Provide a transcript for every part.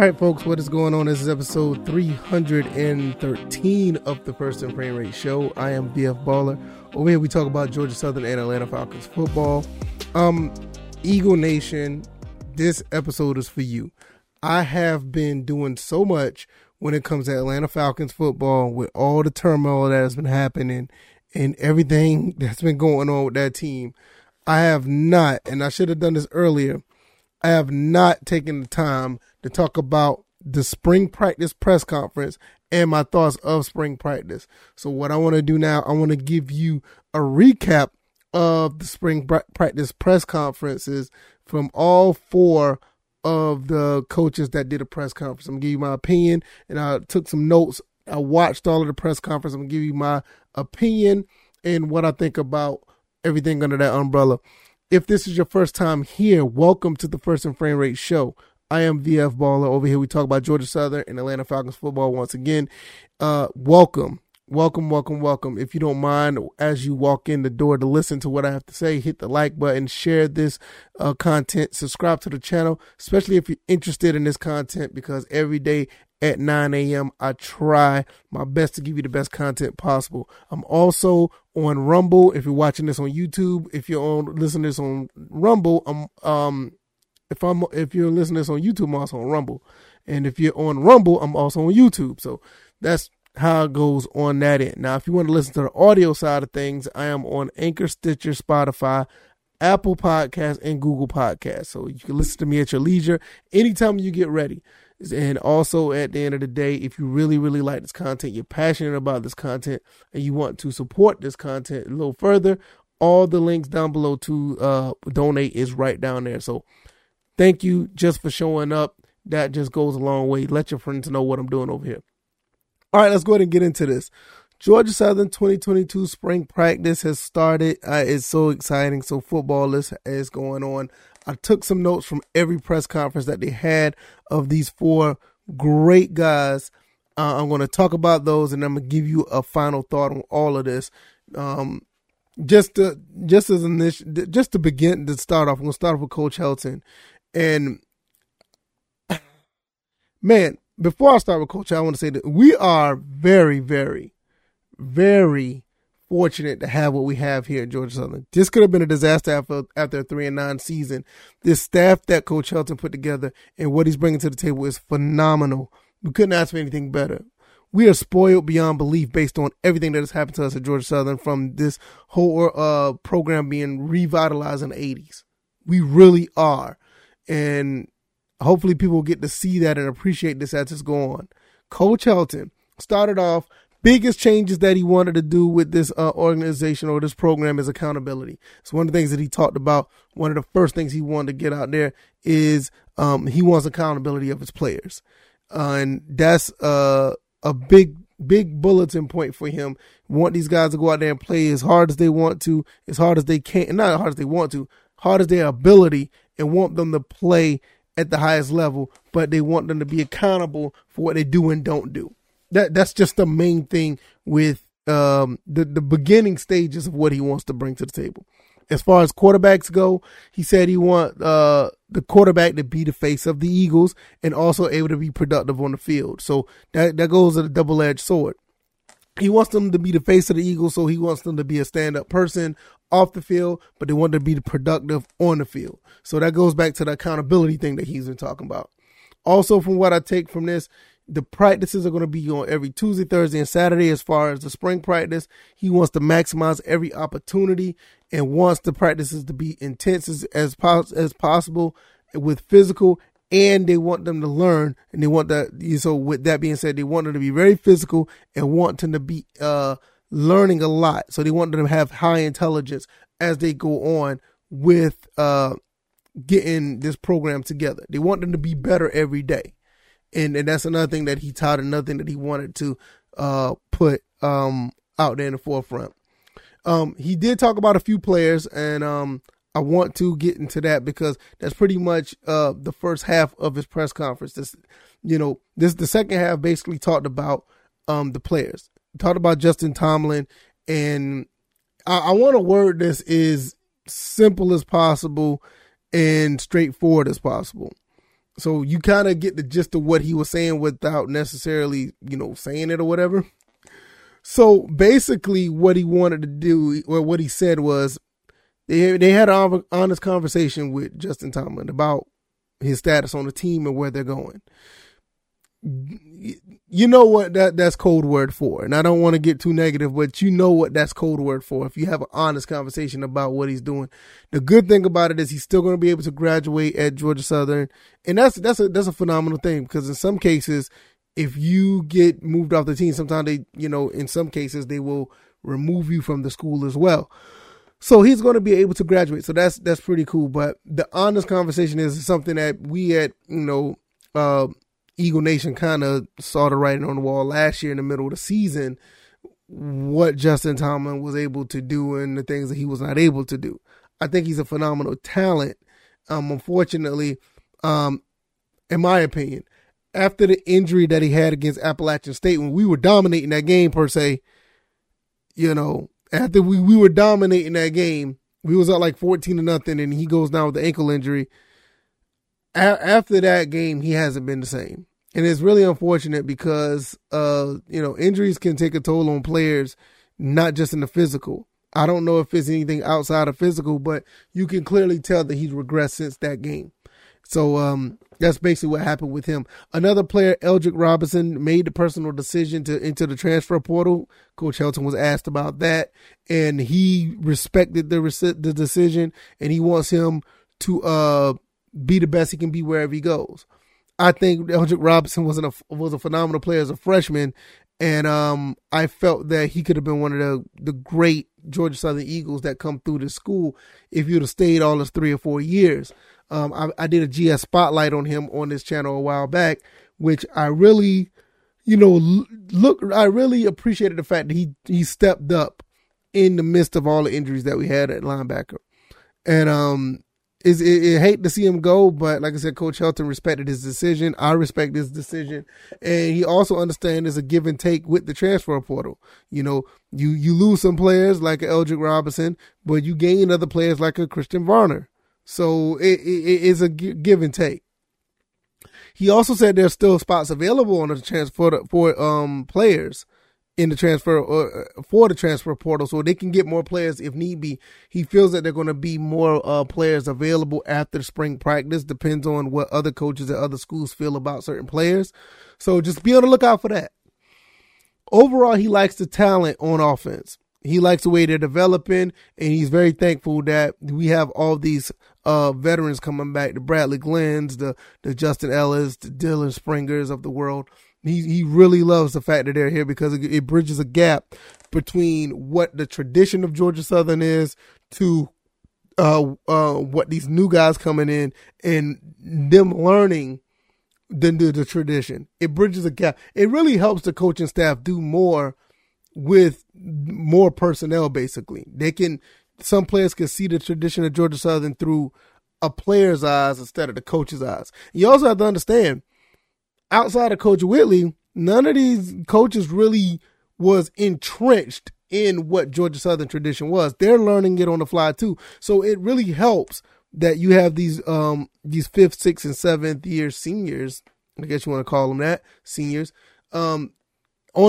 All right, folks, what is going on? This is episode 313 of the First and Frame Rate Show. I am DF Baller. Over here, we talk about Georgia Southern and Atlanta Falcons football. Eagle Nation, this episode is for you. I have been doing so much when it comes to Atlanta Falcons football with all the turmoil that has been happening and everything that's been going on with that team. I have not, and I should have done this earlier, I have not taken the time to talk about the spring practice press conference and my thoughts of spring practice. So what I want to do now, I want to give you a recap of the spring practice press conferences from all four of the coaches that did a press conference. I'm going to give you my opinion, and I took some notes. I watched all of the press conference. I'm going to give you my opinion and what I think about everything under that umbrella. If this is your first time here, welcome to the First and Frame Rate Show. I am VF Baller. Over here, we talk about Georgia Southern and Atlanta Falcons football once again. Welcome. If you don't mind, as you walk in the door to listen to what I have to say, hit the like button, share this content, subscribe to the channel, especially if you're interested in this content, because every day at 9 a.m., I try my best to give you the best content possible. I'm also on Rumble. If you're watching this on YouTube, if you're on listening to this on Rumble, if you're listening to this on YouTube, I'm also on Rumble. And if you're on Rumble, I'm also on YouTube. So that's how it goes on that end. Now, if you want to listen to the audio side of things, I am on Anchor, Stitcher, Spotify, Apple Podcasts, and Google Podcasts. So you can listen to me at your leisure anytime you get ready. And also, at the end of the day, if you really, really like this content, you're passionate about this content, and you want to support this content a little further, all the links down below to donate is right down there. So thank you just for showing up. That just goes a long way. Let your friends know what I'm doing over here. All right, let's go ahead and get into this. Georgia Southern 2022 spring practice has started. It's so exciting. So football is going on. I took some notes from every press conference that they had of these four great guys. I'm going to talk about those, and I'm going to give you a final thought on all of this. Just to start off, I'm going to start off with Coach Helton. And man, before I start with Coach, I want to say that we are very, very, very fortunate to have what we have here at Georgia Southern. This could have been a disaster after a 3-9 season. This staff that Coach Helton put together and what he's bringing to the table is phenomenal. We couldn't ask for anything better. We are spoiled beyond belief based on everything that has happened to us at Georgia Southern, from this whole program being revitalized in the 80s. We really are. And hopefully people get to see that and appreciate this as it's going on. Coach Helton started off, biggest changes that he wanted to do with this organization or this program is accountability. It's one of the things that he talked about. One of the first things he wanted to get out there is he wants accountability of his players. And that's a big bulletin point for him. Want these guys to go out there and play as hard as they want to, as hard as they can, not as hard as they want to, hard as their ability, and want them to play at the highest level, but they want them to be accountable for what they do and don't do. That's just the main thing with the beginning stages of what he wants to bring to the table. As far as quarterbacks go, he said he want the quarterback to be the face of the Eagles and also able to be productive on the field. So that goes with a double-edged sword. He wants them to be the face of the Eagles, so he wants them to be a stand-up person off the field, but they want to be productive on the field. So that goes back to the accountability thing that he's been talking about. Also, from what I take from this, the practices are going to be on every Tuesday, Thursday, and Saturday. As far as the spring practice, he wants to maximize every opportunity and wants the practices to be intense as possible with physical, and they want them to learn, and they want that. So with that being said, they want them to be very physical and want them to be learning a lot. So they want them to have high intelligence as they go on with getting this program together. They want them to be better every day. And that's another thing that he taught, another thing that he wanted to put out there in the forefront. He did talk about a few players, and I want to get into that because that's pretty much the first half of his press conference. This the second half basically talked about the players. He talked about Justin Tomlin, and I want to word this as simple as possible and straightforward as possible. So you kind of get the gist of what he was saying without necessarily, you know, saying it or whatever. So basically what he wanted to do, or what he said was, they had an honest conversation with Justin Tomlin about his status on the team and where they're going. You know what that's code word for, and I don't want to get too negative, but you know what that's code word for if you have an honest conversation about what he's doing. The good thing about it is he's still going to be able to graduate at Georgia Southern, and that's a phenomenal thing, because in some cases, if you get moved off the team, sometimes they, you know, in some cases they will remove you from the school as well. So he's going to be able to graduate, so that's pretty cool. But the honest conversation is something that we at, you know, Eagle Nation kind of saw the writing on the wall last year in the middle of the season, what Justin Tomlin was able to do and the things that he was not able to do. I think he's a phenomenal talent. Unfortunately, in my opinion, after the injury that he had against Appalachian State, when we were dominating that game per se, you know, after we were dominating that game, we was at like 14-0, and he goes down with the ankle injury. After that game, he hasn't been the same. And it's really unfortunate because, you know, injuries can take a toll on players, not just in the physical. I don't know if it's anything outside of physical, but you can clearly tell that he's regressed since that game. So that's basically what happened with him. Another player, Eldrick Robinson, made the personal decision to enter the transfer portal. Coach Helton was asked about that, and he respected the decision, and he wants him to be the best he can be wherever he goes. I think Eldrick Robinson was a phenomenal player as a freshman, and I felt that he could have been one of the great Georgia Southern Eagles that come through the school if you'd have stayed all his 3 or 4 years. I did a GS spotlight on him on this channel a while back, which I really, you know, I really appreciated the fact that he stepped up in the midst of all the injuries that we had at linebacker. And I hate to see him go, but like I said, Coach Helton respected his decision. I respect his decision. And he also understands there's a give and take with the transfer portal. You know, you lose some players like Eldrick Robinson, but you gain other players like a Christian Varner. So it is a give and take. He also said there's still spots available on the transfer for players in the transfer for the transfer portal, so they can get more players if need be. He feels that they're going to be more players available after spring practice. Depends on what other coaches at other schools feel about certain players. So just be on the lookout for that. Overall, he likes the talent on offense. He likes the way they're developing, and he's very thankful that we have all these veterans coming back, the Bradley Glenn's, the Justin Ellis, the Dylan Springers of the world. He really loves the fact that they're here because it bridges a gap between what the tradition of Georgia Southern is to what these new guys coming in and them learning the tradition. It bridges a gap. It really helps the coaching staff do more with more personnel, basically. Some players can see the tradition of Georgia Southern through a player's eyes instead of the coach's eyes. You also have to understand, outside of Coach Whitley, none of these coaches really was entrenched in what Georgia Southern tradition was. They're learning it on the fly too. So it really helps that you have these 5th, 6th, and 7th year seniors, I guess you want to call them that, seniors, on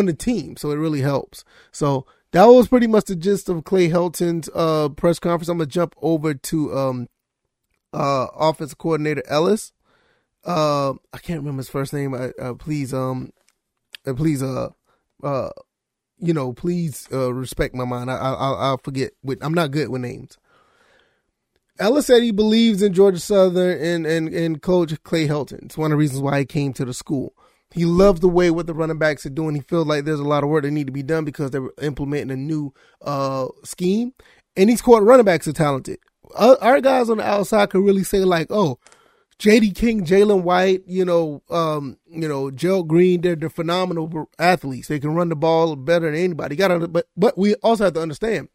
the team. So it really helps. So that was pretty much the gist of Clay Helton's press conference. I'm going to jump over to offensive coordinator Ellis. I can't remember his first name. Please respect my mind. I'll forget. I'm not good with names. Ellis said he believes in Georgia Southern and Coach Clay Helton. It's one of the reasons why he came to the school. He loves the way what the running backs are doing. He feels like there's a lot of work that need to be done because they're implementing a new scheme. And these court running backs are talented. Our guys on the outside could really say like, oh, J.D. King, Jalen White, Gerald Green, they're phenomenal athletes. They can run the ball better than anybody. But we also have to understand,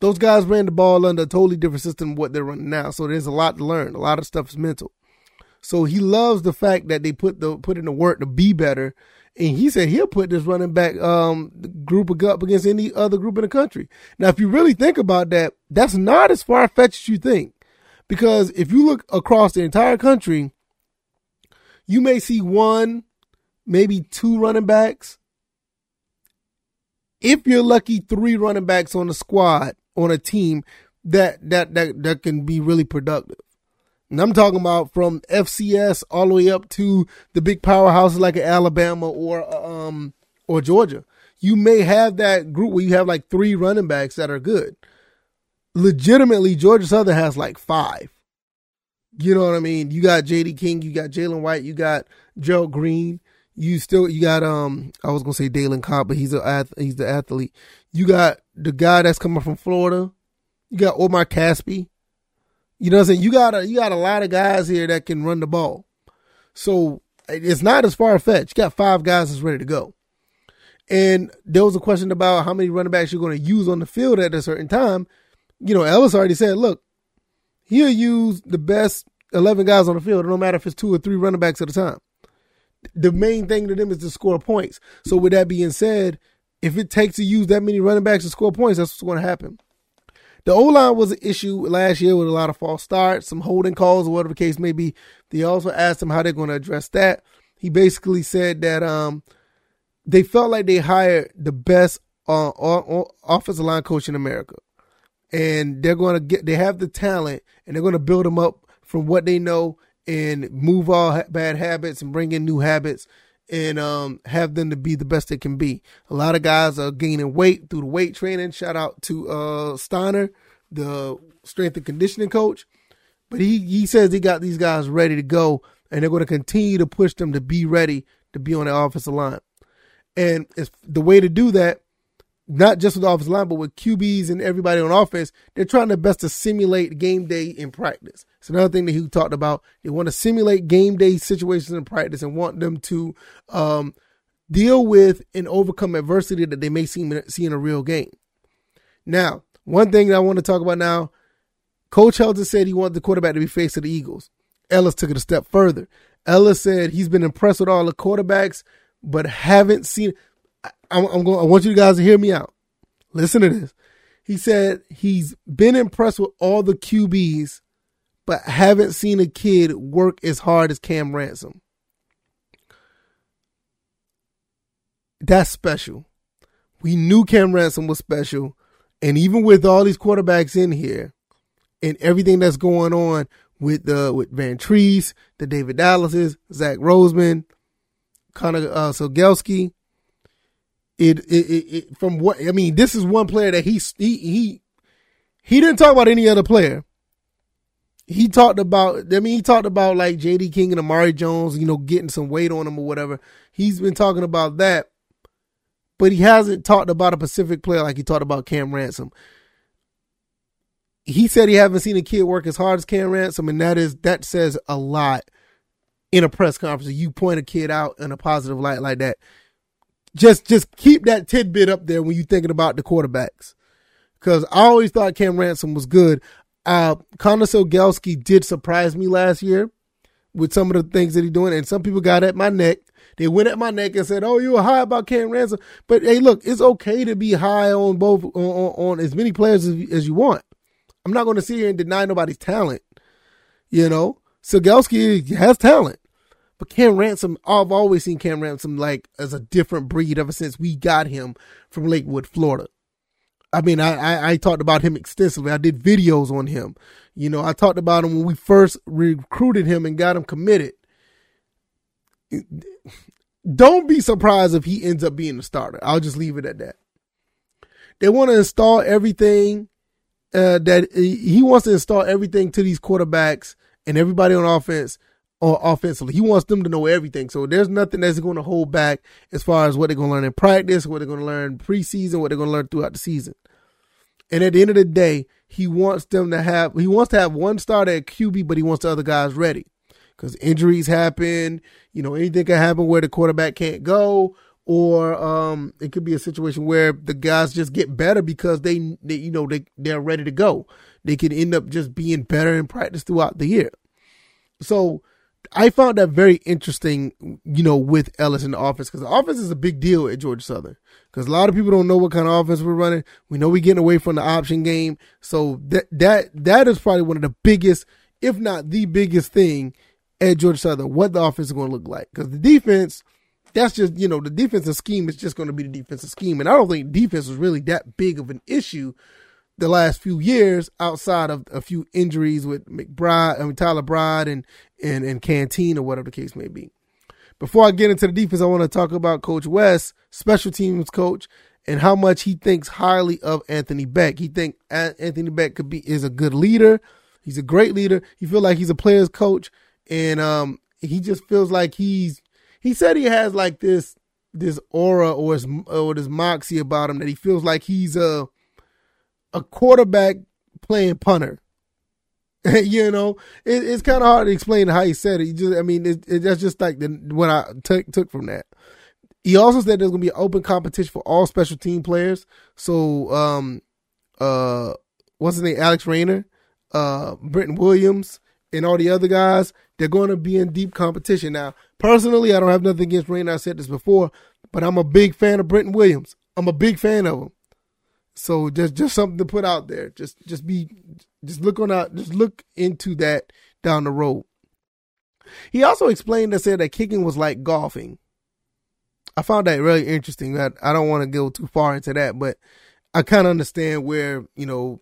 those guys ran the ball under a totally different system than what they're running now. So there's a lot to learn. A lot of stuff is mental. So he loves the fact that they put in the work to be better. And he said he'll put this running back group up against any other group in the country. Now, if you really think about that, that's not as far-fetched as you think. Because if you look across the entire country, You may see one, maybe two running backs. If you're lucky, three running backs on a squad, on a team that can be really productive. And I'm talking about from FCS all the way up to the big powerhouses like Alabama or Georgia. You may have that group where you have like three running backs that are good. Legitimately, Georgia Southern has like five. You know what I mean? You got J.D. King, you got Jalen White, you got Gerald Green. You got I was gonna say Dalen Cobb, but he's the athlete. You got the guy that's coming from Florida. You got Omar Caspi. You know what I'm saying? You got a lot of guys here that can run the ball. So it's not as far-fetched. You got five guys that's ready to go. And there was a question about how many running backs you're going to use on the field at a certain time. You know, Ellis already said, look, he'll use the best 11 guys on the field, no matter if it's two or three running backs at a time. The main thing to them is to score points. So with that being said, if it takes to use that many running backs to score points, that's what's going to happen. The O-line was an issue last year with a lot of false starts, some holding calls, or whatever the case may be. They also asked him how they're going to address that. He basically said that they felt like they hired the best offensive line coach in America. And they're going to they have the talent, and they're going to build them up from what they know and move all bad habits and bring in new habits and have them to be the best they can be. A lot of guys are gaining weight through the weight training. Shout out to Steiner, the strength and conditioning coach. But he says he got these guys ready to go, and they're going to continue to push them to be ready to be on the offensive line. And it's the way to do that, not just with the offensive line, but with QBs and everybody on offense, they're trying their best to simulate game day in practice. It's another thing that he talked about. They want to simulate game day situations in practice and want them to deal with and overcome adversity that they may see in a real game. Now, one thing that I want to talk about now, Coach Helton said he wanted the quarterback to be face of the Eagles. Ellis took it a step further. Ellis said he's been impressed with all the quarterbacks, but haven't seen – I want you guys to hear me out. Listen to this. He said he's been impressed with all the QBs, but haven't seen a kid work as hard as Cam Ransom. That's special. We knew Cam Ransom was special. And even with all these quarterbacks in here and everything that's going on with Van Treese, the David Dallases, Zach Roseman, Connor Sogelski, from what I mean, this is one player that he didn't talk about any other player. He talked about, like J.D. King and Amari Jones, you know, getting some weight on him or whatever. He's been talking about that, but he hasn't talked about a specific player like he talked about Cam Ransom. He said he haven't seen a kid work as hard as Cam Ransom, and that says a lot in a press conference. You point a kid out in a positive light like that. Just keep that tidbit up there when you're thinking about the quarterbacks, because I always thought Cam Ransom was good. Connor Sogelski did surprise me last year with some of the things that he's doing, and some people got at my neck. They went at my neck and said, "Oh, you were high about Cam Ransom," but hey, look, it's okay to be high on both on as many players as you want. I'm not going to sit here and deny nobody's talent. You know, Sogelski has talent. But Cam Ransom, I've always seen Cam Ransom like as a different breed ever since we got him from Lakewood, Florida. I mean, I talked about him extensively. I did videos on him. You know, I talked about him when we first recruited him and got him committed. Don't be surprised if he ends up being a starter. I'll just leave it at that. They want to install everything that he wants to install everything to these quarterbacks and everybody on offense. Or offensively, he wants them to know everything. So there's nothing that's going to hold back as far as what they're going to learn in practice, what they're going to learn preseason, what they're going to learn throughout the season. And at the end of the day, he wants to have one starter at QB, but he wants the other guys ready because injuries happen. You know, anything can happen where the quarterback can't go, or it could be a situation where the guys just get better because they're ready to go. They could end up just being better in practice throughout the year. So I found that very interesting, you know, with Ellis in the offense, because the offense is a big deal at Georgia Southern, because a lot of people don't know what kind of offense we're running. We know we're getting away from the option game. So that is probably one of the biggest, if not the biggest thing at Georgia Southern, what the offense is going to look like. Because the defense, that's just, you know, the defensive scheme is just going to be the defensive scheme. And I don't think defense was really that big of an issue the last few years outside of a few injuries with McBride, I mean, Tyler Bride and Canteen or whatever the case may be. Before I get into the defense, I want to talk about Coach West, special teams coach, and how much he thinks highly of Anthony Beck. He thinks Anthony Beck is a good leader. He's a great leader. He feels like he's a player's coach, and he just feels like he said he has like this aura or this moxie about him that he feels like he's a quarterback playing punter. You know, it's kind of hard to explain how he said it. That's just like what I took from that. He also said there's going to be open competition for all special team players. So, what's his name? Alex Rayner, Britton Williams, and all the other guys, they're going to be in deep competition. Now, personally, I don't have nothing against Rayner. I said this before, but I'm a big fan of Britton Williams. I'm a big fan of him. So just something to put out there. Just look into that down the road. He also explained and said that kicking was like golfing. I found that really interesting. I don't want to go too far into that, but I kind of understand where, you know,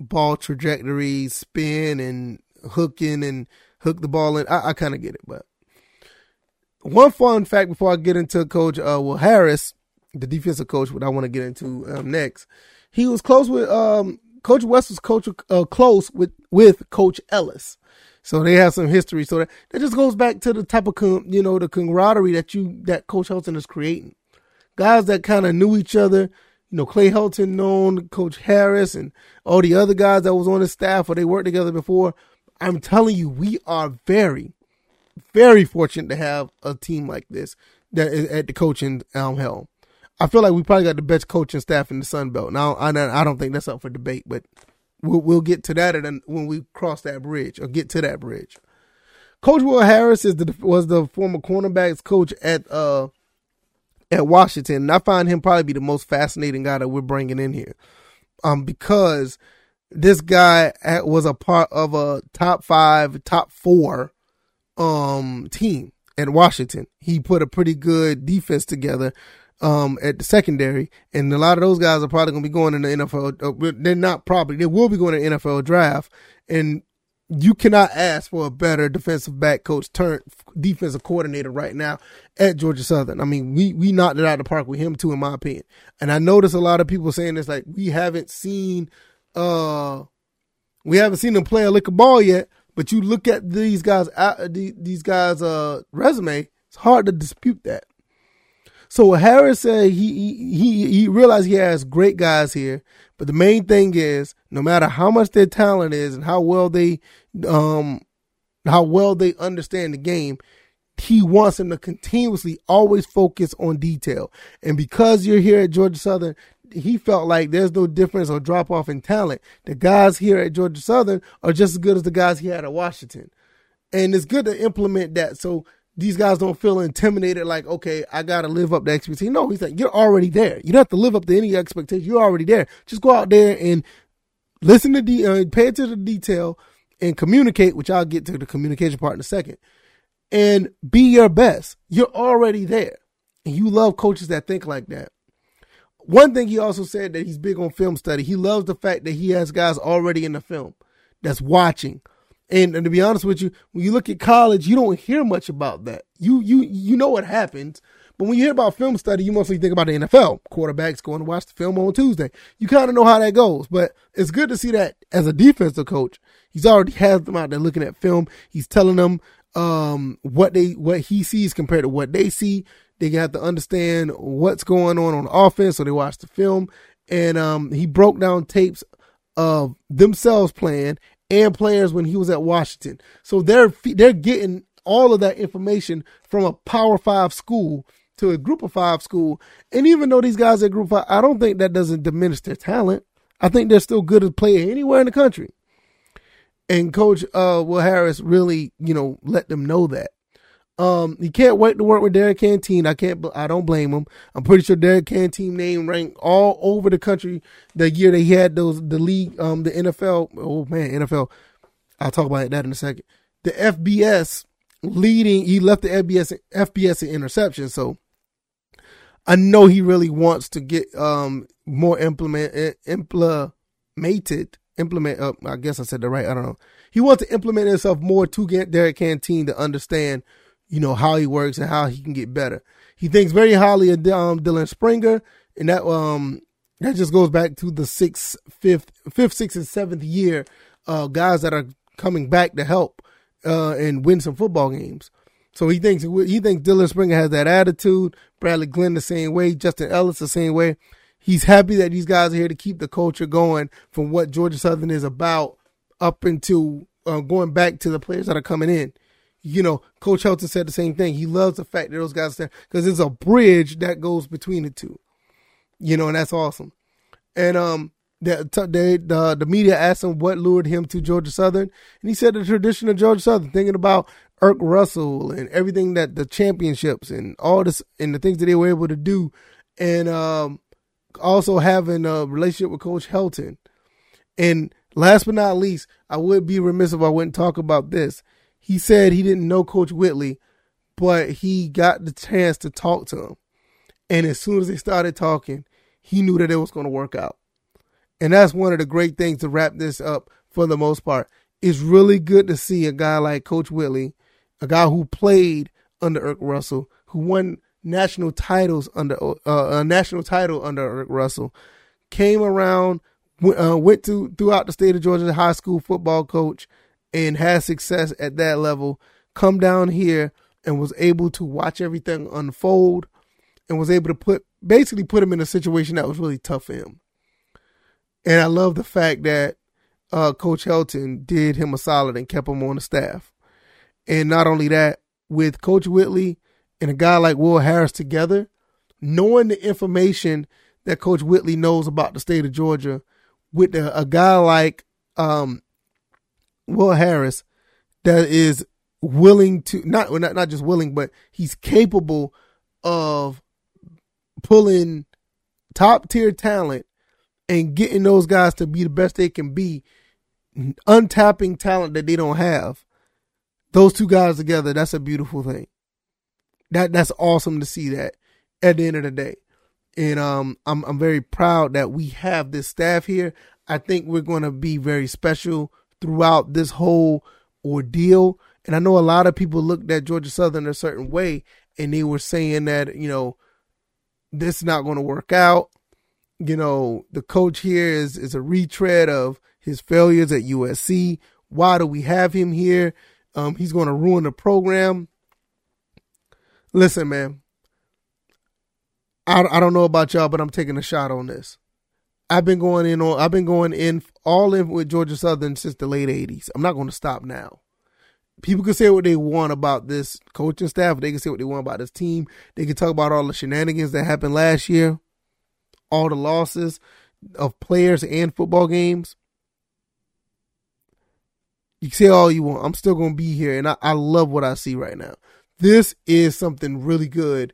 ball trajectories, spin and hooking and hook the ball in. I kind of get it. But one fun fact before I get into Coach Will Harris, the defensive coach, what I want to get into next. He was close with Coach West was close with Coach Ellis, so they have some history. So that just goes back to the type of the camaraderie that Coach Helton is creating. Guys that kind of knew each other, you know, Clay Helton known Coach Harris and all the other guys that was on his staff or they worked together before. I'm telling you, we are very, very fortunate to have a team like this that is at the coaching helm. I feel like we probably got the best coaching staff in the Sun Belt. Now, I don't think that's up for debate, but we'll get to that when we cross that bridge or get to that bridge. Coach Will Harris was the former cornerbacks coach at Washington, and I find him probably be the most fascinating guy that we're bringing in here, because this guy was a part of a top 4 team at Washington. He put a pretty good defense together at the secondary, and a lot of those guys are probably going to be going in the NFL. They will be going to the NFL draft, and you cannot ask for a better defensive back coach turned defensive coordinator right now at Georgia Southern. I mean, we knocked it out of the park with him too, in my opinion. And I notice a lot of people saying this, like, we haven't seen them play a lick of ball yet, but you look at these guys' resume, it's hard to dispute that. So Harris said he realized he has great guys here, but the main thing is no matter how much their talent is and how well they understand the game, he wants them to continuously always focus on detail. And because you're here at Georgia Southern, he felt like there's no difference or drop off in talent. The guys here at Georgia Southern are just as good as the guys he had at Washington, and it's good to implement that. So these guys don't feel intimidated like, okay, I got to live up to expectation. No, he's like, you're already there. You don't have to live up to any expectation. You're already there. Just go out there and listen to pay attention to detail and communicate, which I'll get to the communication part in a second, and be your best. You're already there. And you love coaches that think like that. One thing he also said that he's big on film study. He loves the fact that he has guys already in the film that's watching. And to be honest with you, when you look at college, you don't hear much about that. You know what happens, but when you hear about film study, you mostly think about the NFL. Quarterbacks going to watch the film on Tuesday. You kind of know how that goes, but it's good to see that as a defensive coach, he's already has them out there looking at film. He's telling them what he sees compared to what they see. They have to understand what's going on offense, so they watch the film. And he broke down tapes of themselves playing and players when he was at Washington. So they're getting all of that information from a Power 5 school to a Group of 5 school. And even though these guys are Group 5, I don't think that doesn't diminish their talent. I think they're still good as players anywhere in the country. And Coach Will Harris really, you know, let them know that. He can't wait to work with Derek Canteen. I don't blame him. I'm pretty sure Derek Canteen name ranked all over the country the year that he had the league, the NFL. Oh man, NFL. I'll talk about that in a second. The FBS leading. He left the FBS in interception. So I know he really wants to get more implemented. I guess I said that right. I don't know. He wants to implement himself more to get Derek Canteen to understand, you know, how he works and how he can get better. He thinks very highly of Dylan Springer, and that just goes back to the fifth, sixth, and seventh year guys that are coming back to help and win some football games. So he thinks Dylan Springer has that attitude. Bradley Glenn the same way. Justin Ellis the same way. He's happy that these guys are here to keep the culture going from what Georgia Southern is about up into going back to the players that are coming in. You know, Coach Helton said the same thing. He loves the fact that those guys are there because there's a bridge that goes between the two. You know, and that's awesome. And the media asked him what lured him to Georgia Southern, and he said the tradition of Georgia Southern, thinking about Erk Russell and everything that the championships and all this and the things that they were able to do, and also having a relationship with Coach Helton. And last but not least, I would be remiss if I wouldn't talk about this. He said he didn't know Coach Whitley, but he got the chance to talk to him. And as soon as they started talking, he knew that it was going to work out. And that's one of the great things to wrap this up for the most part. It's really good to see a guy like Coach Whitley, a guy who played under Erk Russell, who won a national title under Erk Russell, came around, went throughout the state of Georgia, high school football coach, and had success at that level, come down here and was able to watch everything unfold and was able to put him in a situation that was really tough for him. And I love the fact that Coach Helton did him a solid and kept him on the staff. And not only that, with Coach Whitley and a guy like Will Harris together, knowing the information that Coach Whitley knows about the state of Georgia, with a guy like Will Harris that is willing to, not just willing, but he's capable of pulling top-tier talent and getting those guys to be the best they can be, untapping talent that they don't have. Those two guys together, that's a beautiful thing. That's awesome to see that at the end of the day. And I'm very proud that we have this staff here. I think we're going to be very special throughout this whole ordeal. And I know a lot of people looked at Georgia Southern a certain way, and they were saying that, you know, this is not going to work out. You know, the coach here is a retread of his failures at USC. Why do we have him here? He's going to ruin the program. Listen, man, I don't know about y'all, but I'm taking a shot on this. I've been going all in with Georgia Southern since the late 80s. I'm not going to stop now. People can say what they want about this coaching staff. They can say what they want about this team. They can talk about all the shenanigans that happened last year, all the losses of players and football games. You can say all you want. I'm still going to be here, and I love what I see right now. This is something really good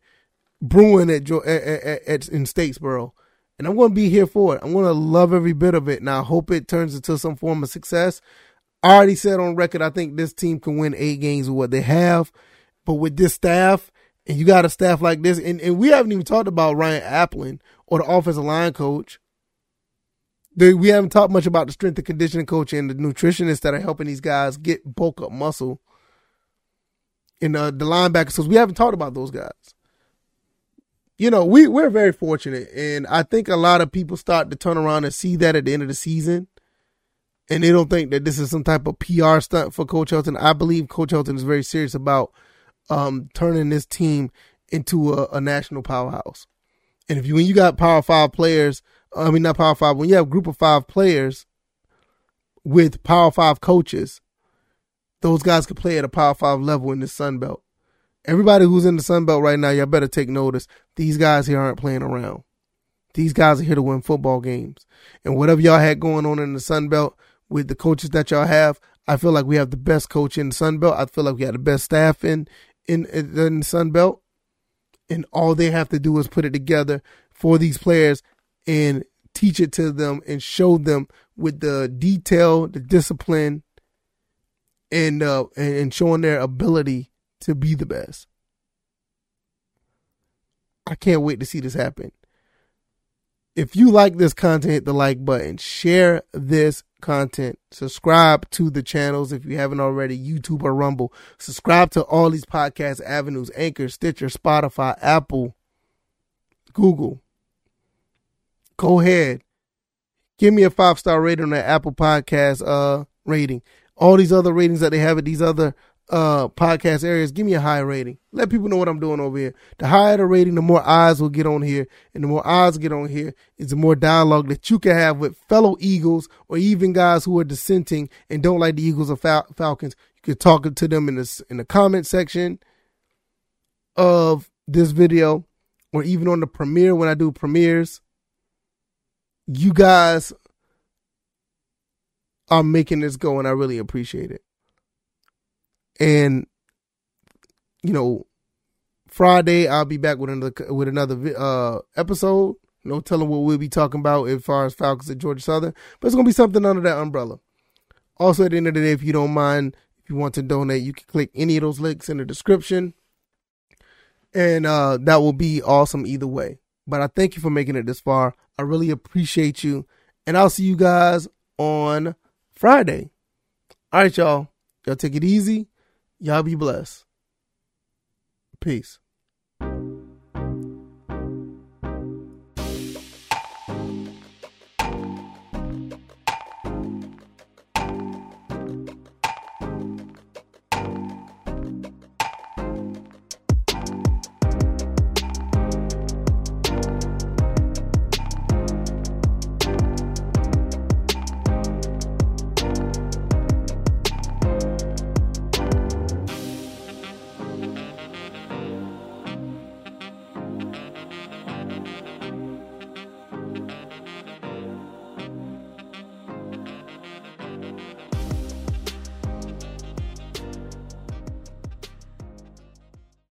brewing in Statesboro. And I'm going to be here for it. I'm going to love every bit of it. And I hope it turns into some form of success. I already said on record, I think this team can win 8 games with what they have. But with this staff, and you got a staff like this, and we haven't even talked about Ryan Applin or the offensive line coach. We haven't talked much about the strength and conditioning coach and the nutritionists that are helping these guys get bulk up muscle. And the linebackers, so we haven't talked about those guys. You know, we're very fortunate, and I think a lot of people start to turn around and see that at the end of the season, and they don't think that this is some type of PR stunt for Coach Helton. I believe Coach Helton is very serious about turning this team into a national powerhouse. And when you got when you have a group of 5 players with Power 5 coaches, those guys can play at a Power 5 level in the Sun Belt. Everybody who's in the Sun Belt right now, y'all better take notice. These guys here aren't playing around. These guys are here to win football games. And whatever y'all had going on in the Sun Belt with the coaches that y'all have, I feel like we have the best coach in the Sun Belt. I feel like we have the best staff in the Sun Belt. And all they have to do is put it together for these players and teach it to them and show them with the detail, the discipline, and showing their ability to be the best. I can't wait to see this happen. If you like this content, hit the like button, share this content, subscribe to the channels if you haven't already, YouTube or Rumble. Subscribe to all these podcast avenues, Anchor, Stitcher, Spotify, Apple, Google. Go ahead. Give me a 5-star rating on the Apple Podcasts rating. All these other ratings that they have at these other podcast areas, give me a high rating. Let people know what I'm doing over here. The higher the rating, the more eyes will get on here. And the more eyes get on here is the more dialogue that you can have with fellow Eagles or even guys who are dissenting and don't like the Eagles or Falcons. You can talk to them in the comment section of this video or even on the premiere when I do premieres. You guys are making this go, and I really appreciate it. And, you know, Friday I'll be back with another episode. No telling what we'll be talking about as far as Falcons at Georgia Southern, but it's going to be something under that umbrella. Also, at the end of the day, if you don't mind, if you want to donate, you can click any of those links in the description, and that will be awesome either way. But I thank you for making it this far. I really appreciate you, and I'll see you guys on Friday. All right, y'all. Y'all take it easy. Y'all be blessed. Peace.